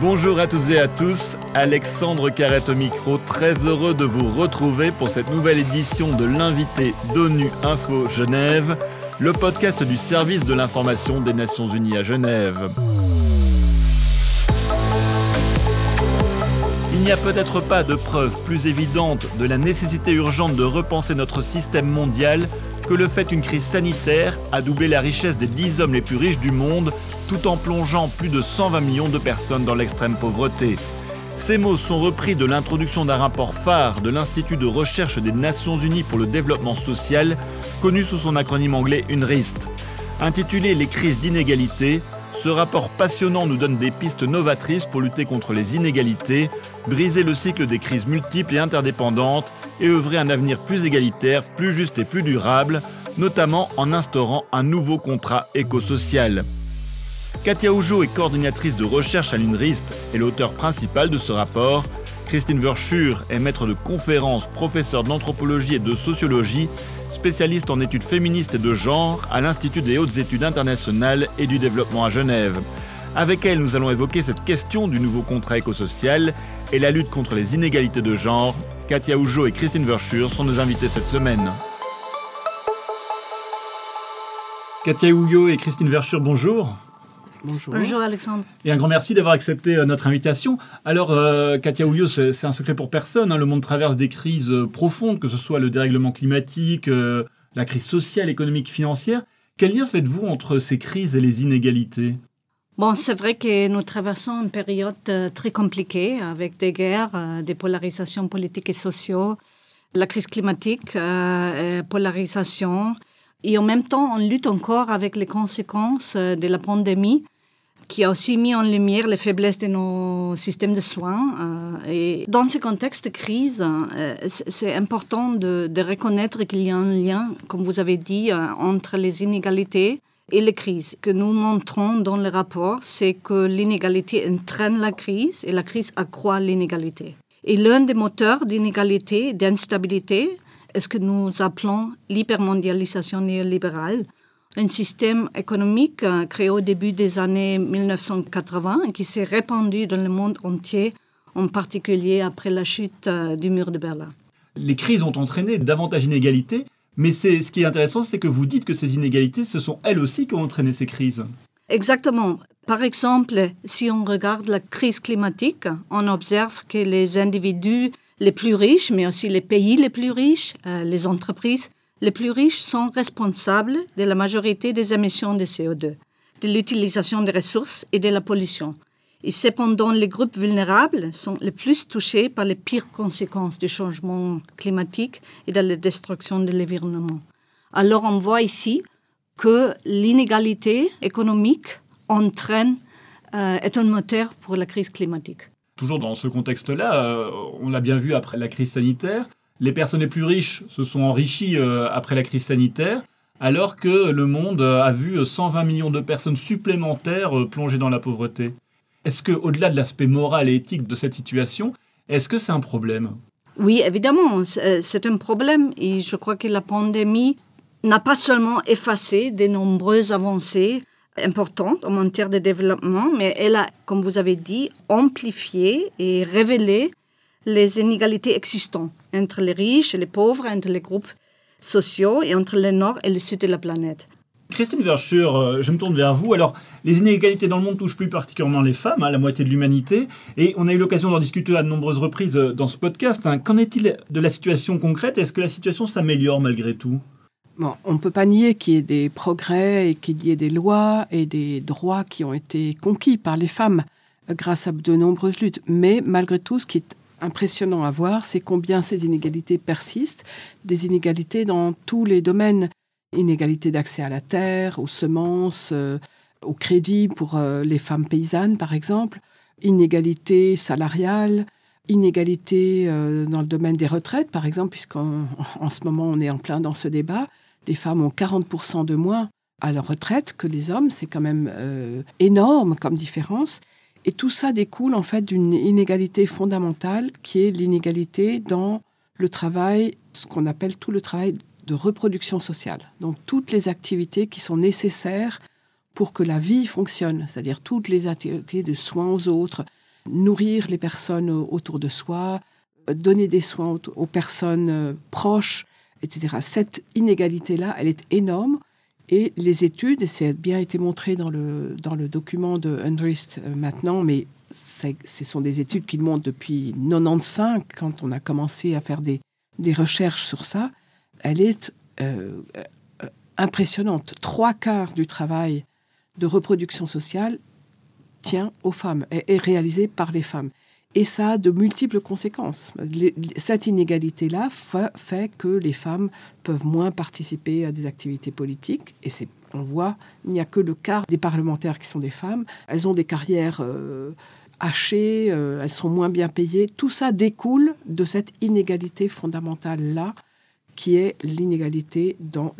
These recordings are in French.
Bonjour à toutes et à tous, Alexandre Carrette au micro, très heureux de vous retrouver pour cette nouvelle édition de l'invité d'ONU Info Genève, le podcast du service de l'information des Nations Unies à Genève. Il n'y a peut-être pas de preuve plus évidente de la nécessité urgente de repenser notre système mondial que le fait qu'une crise sanitaire a doublé la richesse des 10 hommes les plus riches du monde, tout en plongeant plus de 120 millions de personnes dans l'extrême pauvreté. Ces mots sont repris de l'introduction d'un rapport phare de l'Institut de recherche des Nations Unies pour le développement social, connu sous son acronyme anglais UNRISD. Intitulé « Les crises d'inégalité », ce rapport passionnant nous donne des pistes novatrices pour lutter contre les inégalités, briser le cycle des crises multiples et interdépendantes et œuvrer un avenir plus égalitaire, plus juste et plus durable, notamment en instaurant un nouveau contrat éco-social. Katja Hujo est coordinatrice de recherche à l'UNRISD et l'auteur principal de ce rapport. Christine Verschuur est maître de conférences, professeure d'anthropologie et de sociologie, spécialiste en études féministes et de genre à l'Institut des hautes études internationales et du développement à Genève. Avec elle, nous allons évoquer cette question du nouveau contrat éco-social et la lutte contre les inégalités de genre. Katja Hujo et Christine Verschuur sont nos invitées cette semaine. Katja Hujo et Christine Verschuur, bonjour. Bonjour. Bonjour Alexandre. Et un grand merci d'avoir accepté notre invitation. Alors Katja Hujo, c'est un secret pour personne. Le monde traverse des crises profondes, que ce soit le dérèglement climatique, la crise sociale, économique, financière. Quel lien faites-vous entre ces crises et les inégalités ? Bon, c'est vrai que nous traversons une période très compliquée avec des guerres, des polarisations politiques et sociales, la crise climatique, polarisation. Et en même temps, on lutte encore avec les conséquences de la pandémie qui a aussi mis en lumière les faiblesses de nos systèmes de soins. Et dans ce contexte de crise, c'est important de reconnaître qu'il y a un lien, comme vous avez dit, entre les inégalités et les crises. Que nous montrons dans le rapport, c'est que l'inégalité entraîne la crise et la crise accroît l'inégalité. Et l'un des moteurs d'inégalité, d'instabilité, est ce que nous appelons l'hypermondialisation néolibérale, un système économique créé au début des années 1980 et qui s'est répandu dans le monde entier, en particulier après la chute du mur de Berlin. Les crises ont entraîné davantage d'inégalités. Mais ce qui est intéressant, c'est que vous dites que ces inégalités, ce sont elles aussi qui ont entraîné ces crises. Exactement. Par exemple, si on regarde la crise climatique, on observe que les individus les plus riches, mais aussi les pays les plus riches, les entreprises les plus riches sont responsables de la majorité des émissions de CO2, de l'utilisation des ressources et de la pollution. Et cependant, les groupes vulnérables sont les plus touchés par les pires conséquences du changement climatique et de la destruction de l'environnement. Alors, on voit ici que l'inégalité économique est un moteur pour la crise climatique. Toujours dans ce contexte-là, on l'a bien vu après la crise sanitaire, les personnes les plus riches se sont enrichies après la crise sanitaire, alors que le monde a vu 120 millions de personnes supplémentaires plongées dans la pauvreté. Est-ce qu'au-delà de l'aspect moral et éthique de cette situation, est-ce que c'est un problème ? Oui, évidemment, c'est un problème. Et je crois que la pandémie n'a pas seulement effacé de nombreuses avancées importantes en matière de développement, mais elle a, comme vous avez dit, amplifié et révélé les inégalités existantes entre les riches et les pauvres, entre les groupes sociaux et entre le nord et le sud de la planète. Christine Verschuur, je me tourne vers vous. Alors, les inégalités dans le monde touchent plus particulièrement les femmes, la moitié de l'humanité. Et on a eu l'occasion d'en discuter à de nombreuses reprises dans ce podcast. Qu'en est-il de la situation concrète ? Est-ce que la situation s'améliore malgré tout ? Bon, on ne peut pas nier qu'il y ait des progrès et qu'il y ait des lois et des droits qui ont été conquis par les femmes grâce à de nombreuses luttes. Mais malgré tout, ce qui est impressionnant à voir, c'est combien ces inégalités persistent, des inégalités dans tous les domaines. Inégalité d'accès à la terre, aux semences, au crédit pour les femmes paysannes, par exemple. Inégalité salariale, inégalité dans le domaine des retraites, par exemple, puisqu'en ce moment, on est en plein dans ce débat. Les femmes ont 40% de moins à leur retraite que les hommes. C'est quand même énorme comme différence. Et tout ça découle en fait d'une inégalité fondamentale qui est l'inégalité dans le travail, ce qu'on appelle tout le travail de reproduction sociale. Donc, toutes les activités qui sont nécessaires pour que la vie fonctionne, c'est-à-dire toutes les activités de soins aux autres, nourrir les personnes autour de soi, donner des soins aux personnes proches, etc. Cette inégalité-là, elle est énorme. Et les études, et ça a bien été montré dans le document de UNRISD maintenant, mais ce sont des études qui le montrent depuis 1995, quand on a commencé à faire des recherches sur ça, elle est impressionnante. 3/4 du travail de reproduction sociale tient aux femmes, est réalisé par les femmes. Et ça a de multiples conséquences. Cette inégalité-là fait que les femmes peuvent moins participer à des activités politiques. Et on voit, il n'y a que le quart des parlementaires qui sont des femmes. Elles ont des carrières hachées, elles sont moins bien payées. Tout ça découle de cette inégalité fondamentale-là, qui est l'inégalité dans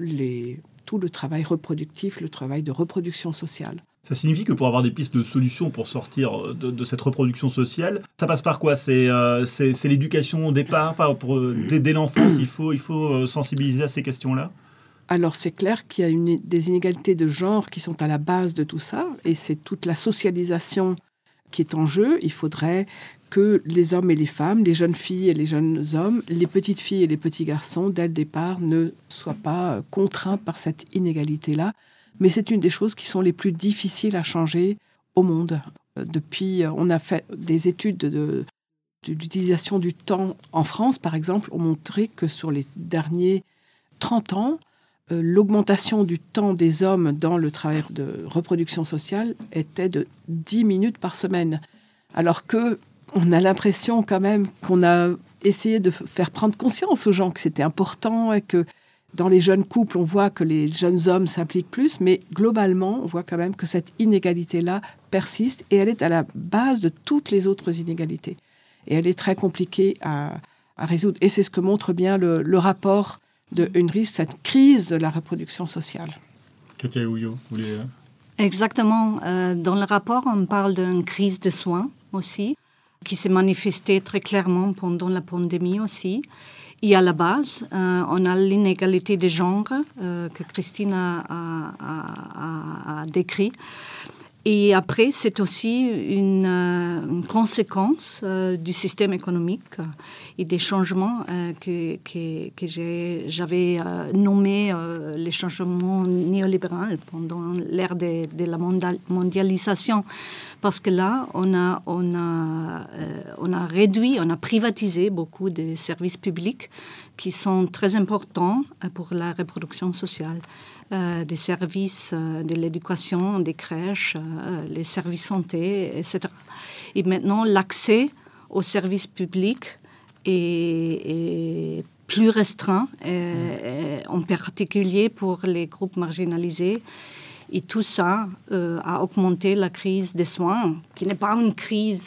tout le travail reproductif, le travail de reproduction sociale. Ça signifie que pour avoir des pistes de solutions pour sortir de cette reproduction sociale, ça passe par quoi ? C'est l'éducation au départ, dès l'enfance, il faut sensibiliser à ces questions-là ? Alors c'est clair qu'il y a des inégalités de genre qui sont à la base de tout ça, et c'est toute la socialisation qui est en jeu. Il faudrait que les hommes et les femmes, les jeunes filles et les jeunes hommes, les petites filles et les petits garçons, dès le départ, ne soient pas contraints par cette inégalité-là. Mais c'est une des choses qui sont les plus difficiles à changer au monde. On a fait des études de l'utilisation du temps en France, par exemple, ont montré que sur les derniers 30 ans, l'augmentation du temps des hommes dans le travail de reproduction sociale était de 10 minutes par semaine. Alors qu'on a l'impression quand même qu'on a essayé de faire prendre conscience aux gens que c'était important et que dans les jeunes couples, on voit que les jeunes hommes s'impliquent plus, mais globalement, on voit quand même que cette inégalité-là persiste et elle est à la base de toutes les autres inégalités. Et elle est très compliquée à résoudre. Et c'est ce que montre bien le rapport de UNRISD, cette crise de la reproduction sociale. Katja Hujo, vous voulez... Exactement. Dans le rapport, on parle d'une crise de soins aussi, qui s'est manifestée très clairement pendant la pandémie aussi. Et à la base, on a l'inégalité de genre que Christine a décrit. Et après, c'est aussi une conséquence du système économique et des changements que j'avais nommés les changements néolibéraux pendant l'ère de la mondialisation. Parce que là, on a réduit, on a privatisé beaucoup de services publics qui sont très importants pour la reproduction sociale. Des services de l'éducation, des crèches, les services santé, etc. Et maintenant, l'accès aux services publics est plus restreint, en particulier pour les groupes marginalisés. Et tout ça a augmenté la crise des soins, qui n'est pas une crise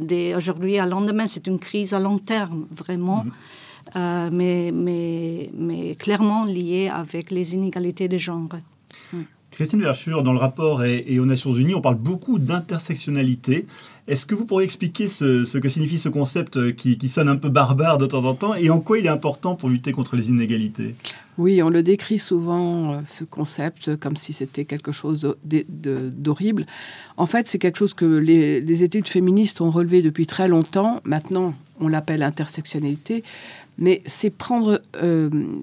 d'aujourd'hui à lendemain, c'est une crise à long terme, vraiment. Mais clairement lié avec les inégalités de genre. Christine Verschuur, dans le rapport et aux Nations Unies, on parle beaucoup d'intersectionnalité. Est-ce que vous pourriez expliquer ce que signifie ce concept qui sonne un peu barbare de temps en temps et en quoi il est important pour lutter contre les inégalités ? Oui, on le décrit souvent, ce concept, comme si c'était quelque chose d'horrible. En fait, c'est quelque chose que les études féministes ont relevé depuis très longtemps. Maintenant, on l'appelle intersectionnalité. Mais c'est prendre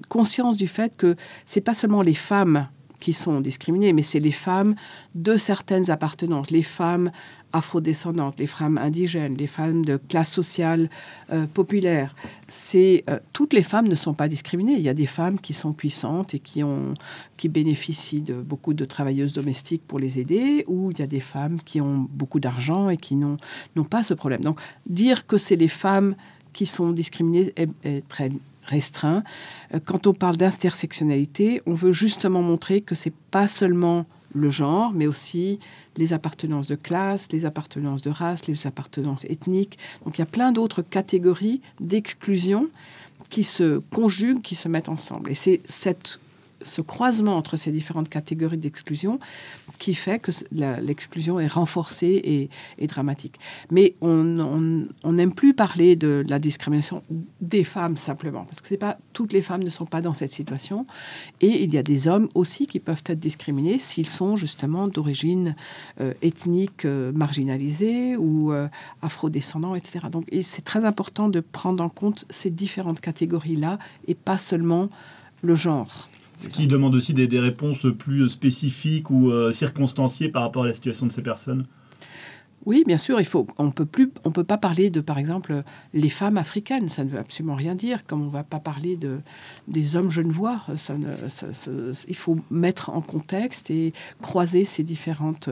conscience du fait que ce n'est pas seulement les femmes qui sont discriminées, mais c'est les femmes de certaines appartenances, les femmes afrodescendantes, les femmes indigènes, les femmes de classe sociale populaire. Toutes les femmes ne sont pas discriminées. Il y a des femmes qui sont puissantes et qui bénéficient de beaucoup de travailleuses domestiques pour les aider, ou il y a des femmes qui ont beaucoup d'argent et qui n'ont pas ce problème. Donc, dire que c'est les femmes qui sont discriminées est très restreint. Quand on parle d'intersectionnalité, on veut justement montrer que c'est pas seulement le genre, mais aussi les appartenances de classe, les appartenances de race, les appartenances ethniques. Donc il y a plein d'autres catégories d'exclusion qui se conjuguent, qui se mettent ensemble. Et c'est ce croisement entre ces différentes catégories d'exclusion qui fait que l'exclusion est renforcée et dramatique. Mais on n'aime plus parler de la discrimination des femmes simplement, parce que c'est pas toutes les femmes ne sont pas dans cette situation. Et il y a des hommes aussi qui peuvent être discriminés s'ils sont justement d'origine ethnique marginalisée ou afrodescendants, etc. Donc c'est très important de prendre en compte ces différentes catégories-là et pas seulement le genre. Ce qui demande aussi des réponses plus spécifiques ou circonstanciées par rapport à la situation de ces personnes. Oui, bien sûr, on peut pas parler de, par exemple, les femmes africaines, ça ne veut absolument rien dire, comme on va pas parler des hommes genevois, il faut mettre en contexte et croiser ces différentes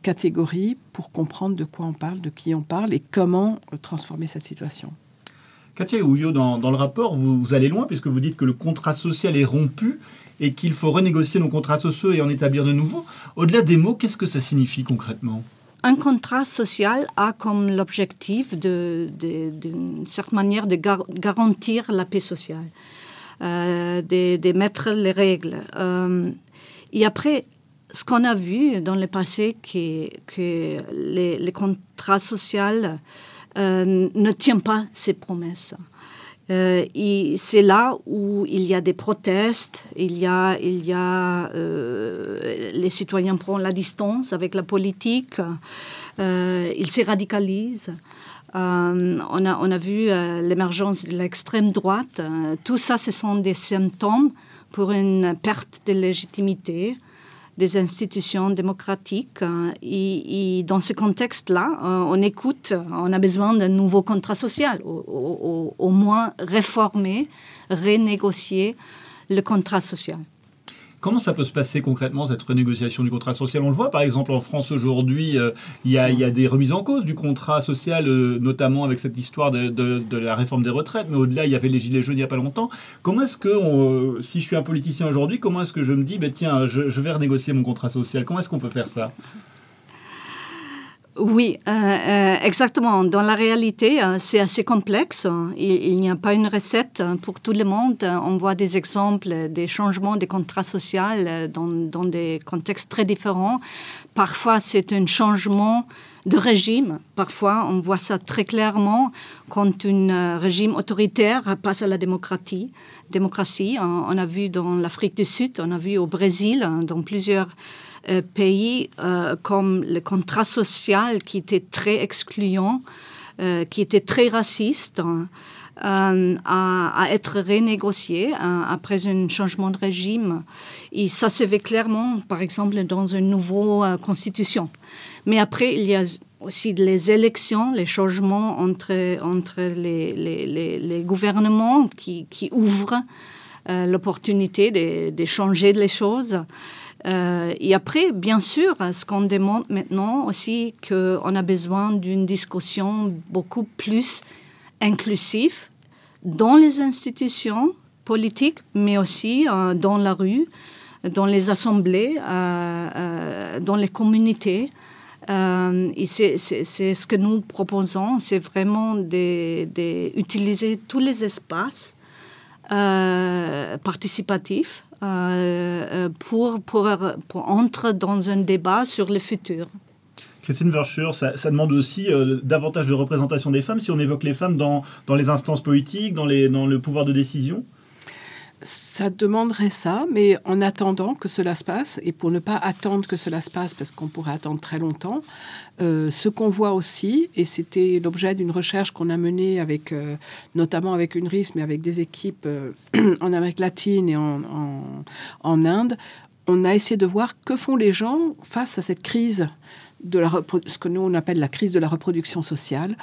catégories pour comprendre de quoi on parle, de qui on parle et comment transformer cette situation. Katja Hujo, dans le rapport, vous allez loin puisque vous dites que le contrat social est rompu et qu'il faut renégocier nos contrats sociaux et en établir de nouveaux. Au-delà des mots, qu'est-ce que ça signifie concrètement ? Un contrat social a comme l'objectif, d'une certaine manière, de garantir la paix sociale, de mettre les règles. Et après, ce qu'on a vu dans le passé, que les contrats sociaux ne tiennent pas ces promesses. Et c'est là où il y a des protestes, les citoyens prennent la distance avec la politique, ils se radicalisent. On a vu l'émergence de l'extrême droite. Tout ça, ce sont des symptômes pour une perte de légitimité des institutions démocratiques. Et dans ce contexte-là, on a besoin d'un nouveau contrat social, au moins réformer, renégocier le contrat social. Comment ça peut se passer concrètement, cette renégociation du contrat social ? On le voit, par exemple, en France aujourd'hui, il y a des remises en cause du contrat social, notamment avec cette histoire de la réforme des retraites. Mais au-delà, il y avait les Gilets jaunes il n'y a pas longtemps. Comment est-ce que, si je suis un politicien aujourd'hui, comment est-ce que je me dis, je vais renégocier mon contrat social ? Comment est-ce qu'on peut faire ça ? Oui, exactement. Dans la réalité, c'est assez complexe. Il n'y a pas une recette pour tout le monde. On voit des exemples des changements des contrats sociaux dans des contextes très différents. Parfois, c'est un changement de régime. Parfois, on voit ça très clairement quand un régime autoritaire passe à la démocratie. On a vu dans l'Afrique du Sud, on a vu au Brésil, dans plusieurs pays comme le contrat social qui était très excluant, qui était très raciste, à être renégocié après un changement de régime. Et ça se fait clairement, par exemple, dans une nouvelle constitution. Mais après, il y a aussi les élections, les changements entre les gouvernements qui ouvrent l'opportunité de changer les choses. Et après, bien sûr, ce qu'on demande maintenant aussi, qu'on a besoin d'une discussion beaucoup plus inclusive dans les institutions politiques, mais aussi dans la rue, dans les assemblées, dans les communautés. Et c'est ce que nous proposons, c'est vraiment d'utiliser tous les espaces participatifs pour entrer dans un débat sur le futur. Christine Verschuur, ça demande aussi davantage de représentation des femmes, si on évoque les femmes dans les instances politiques, dans le pouvoir de décision. Ça demanderait ça, mais en attendant que cela se passe, et pour ne pas attendre que cela se passe, parce qu'on pourrait attendre très longtemps, ce qu'on voit aussi, et c'était l'objet d'une recherche qu'on a menée avec, notamment avec UNRISD, mais avec des équipes en Amérique latine et en Inde, on a essayé de voir que font les gens face à cette crise ce que nous on appelle la crise de la reproduction sociale.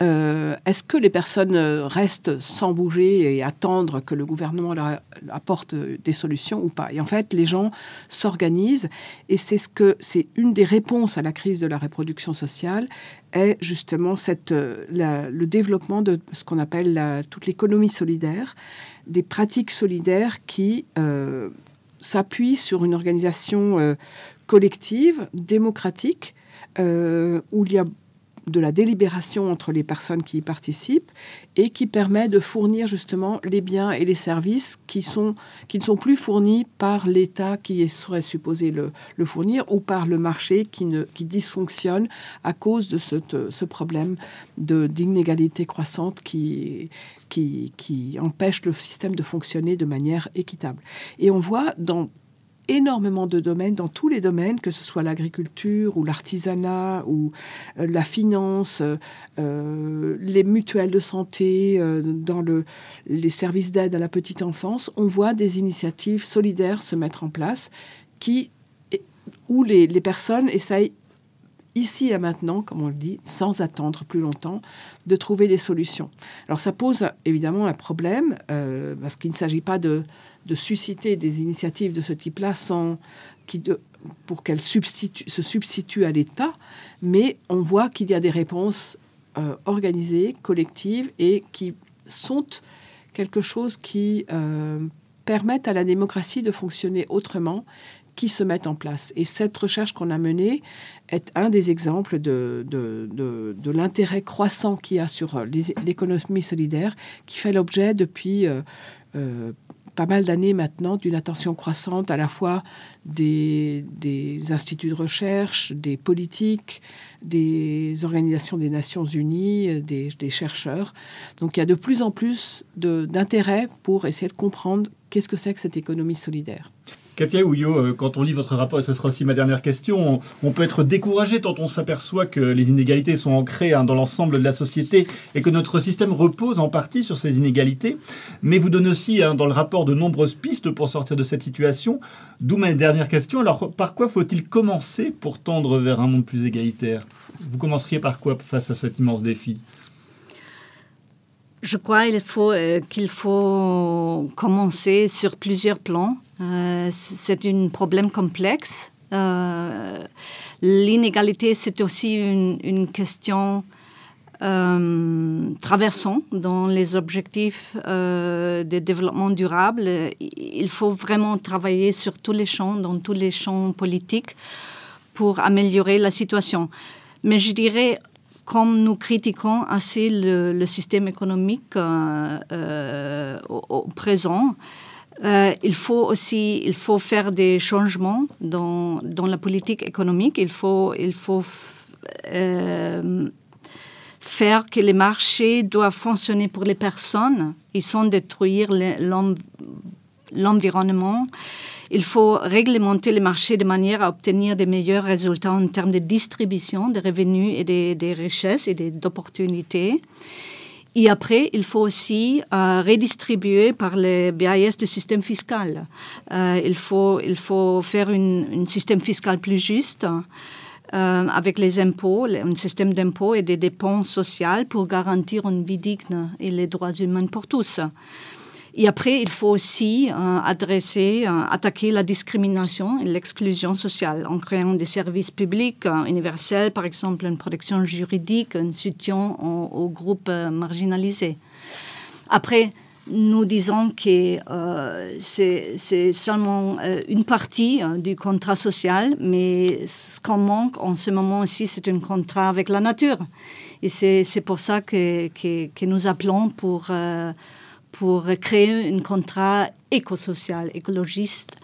Est-ce que les personnes restent sans bouger et attendre que le gouvernement leur apporte des solutions ou pas ? Et en fait, les gens s'organisent et c'est une des réponses à la crise de la reproduction sociale est justement le développement de ce qu'on appelle toute l'économie solidaire, des pratiques solidaires qui s'appuient sur une organisation collective, démocratique, où il y a de la délibération entre les personnes qui y participent et qui permet de fournir justement les biens et les services qui ne sont plus fournis par l'État qui serait supposé le fournir ou par le marché qui dysfonctionne à cause de ce problème d'inégalité croissante qui empêche le système de fonctionner de manière équitable. Et on voit dans énormément de domaines, dans tous les domaines, que ce soit l'agriculture ou l'artisanat ou la finance, les mutuelles de santé, dans les services d'aide à la petite enfance, on voit des initiatives solidaires se mettre en place où les personnes essayent ici et maintenant, comme on le dit, sans attendre plus longtemps, de trouver des solutions. Alors ça pose évidemment un problème, parce qu'il ne s'agit pas de susciter des initiatives de ce type-là pour qu'elles se substituent à l'État, mais on voit qu'il y a des réponses organisées, collectives, et qui sont quelque chose qui permettent à la démocratie de fonctionner autrement, qui se mettent en place. Et cette recherche qu'on a menée est un des exemples de l'intérêt croissant qu'il y a sur l'économie solidaire, qui fait l'objet depuis pas mal d'années maintenant d'une attention croissante à la fois des instituts de recherche, des politiques, des organisations des Nations Unies, des chercheurs. Donc il y a de plus en plus d'intérêt pour essayer de comprendre qu'est-ce que c'est que cette économie solidaire. Katja Hujo, quand on lit votre rapport, ce sera aussi ma dernière question, on peut être découragé quand on s'aperçoit que les inégalités sont ancrées dans l'ensemble de la société et que notre système repose en partie sur ces inégalités. Mais vous donnez aussi dans le rapport de nombreuses pistes pour sortir de cette situation. D'où ma dernière question. Alors, par quoi faut-il commencer pour tendre vers un monde plus égalitaire? Vous commenceriez par quoi face à cet immense défi? Je crois qu'il faut commencer sur plusieurs plans. C'est un problème complexe. L'inégalité, c'est aussi une question traversante dans les objectifs de développement durable. Il faut vraiment travailler sur tous les champs, dans tous les champs politiques, pour améliorer la situation. Mais je dirais, comme nous critiquons assez le système économique au présent, il faut faire des changements dans la politique économique. Il faut faire que les marchés doivent fonctionner pour les personnes et sans détruire l'environnement. Il faut réglementer les marchés de manière à obtenir des meilleurs résultats en termes de distribution des revenus et des richesses et d'opportunités. Et après, il faut aussi redistribuer par les biais du système fiscal. Il faut faire un système fiscal plus juste avec les impôts, un système d'impôts et des dépenses sociales pour garantir une vie digne et les droits humains pour tous. Et après, il faut aussi attaquer la discrimination et l'exclusion sociale en créant des services publics universels, par exemple une protection juridique, un soutien aux groupes marginalisés. Après, nous disons que c'est seulement une partie du contrat social, mais ce qu'on manque en ce moment aussi, c'est un contrat avec la nature. Et c'est pour ça que nous appelons pour créer un contrat éco-social, écologiste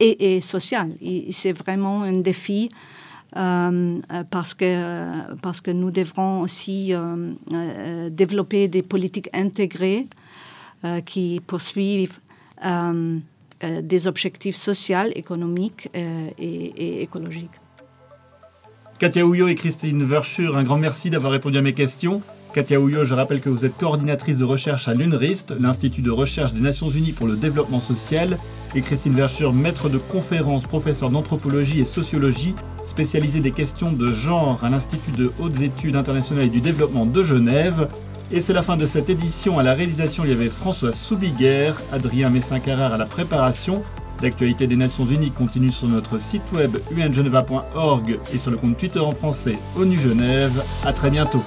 et social. Et c'est vraiment un défi parce que nous devrons aussi développer des politiques intégrées qui poursuivent des objectifs sociaux, économiques et écologiques. Katja Hujo et Christine Verschuur, un grand merci d'avoir répondu à mes questions. Katja Hujo, je rappelle que vous êtes coordinatrice de recherche à l'UNRISD, l'Institut de recherche des Nations Unies pour le développement social, et Christine Verschuur, maître de conférences, professeure d'anthropologie et sociologie, spécialisée des questions de genre à l'Institut de hautes études internationales et du développement de Genève. Et c'est la fin de cette édition. À la réalisation, il y avait François Soubiguer, Adrien Messin-Carrard à la préparation. L'actualité des Nations Unies continue sur notre site web ungeneva.org et sur le compte Twitter en français ONU Genève. À très bientôt.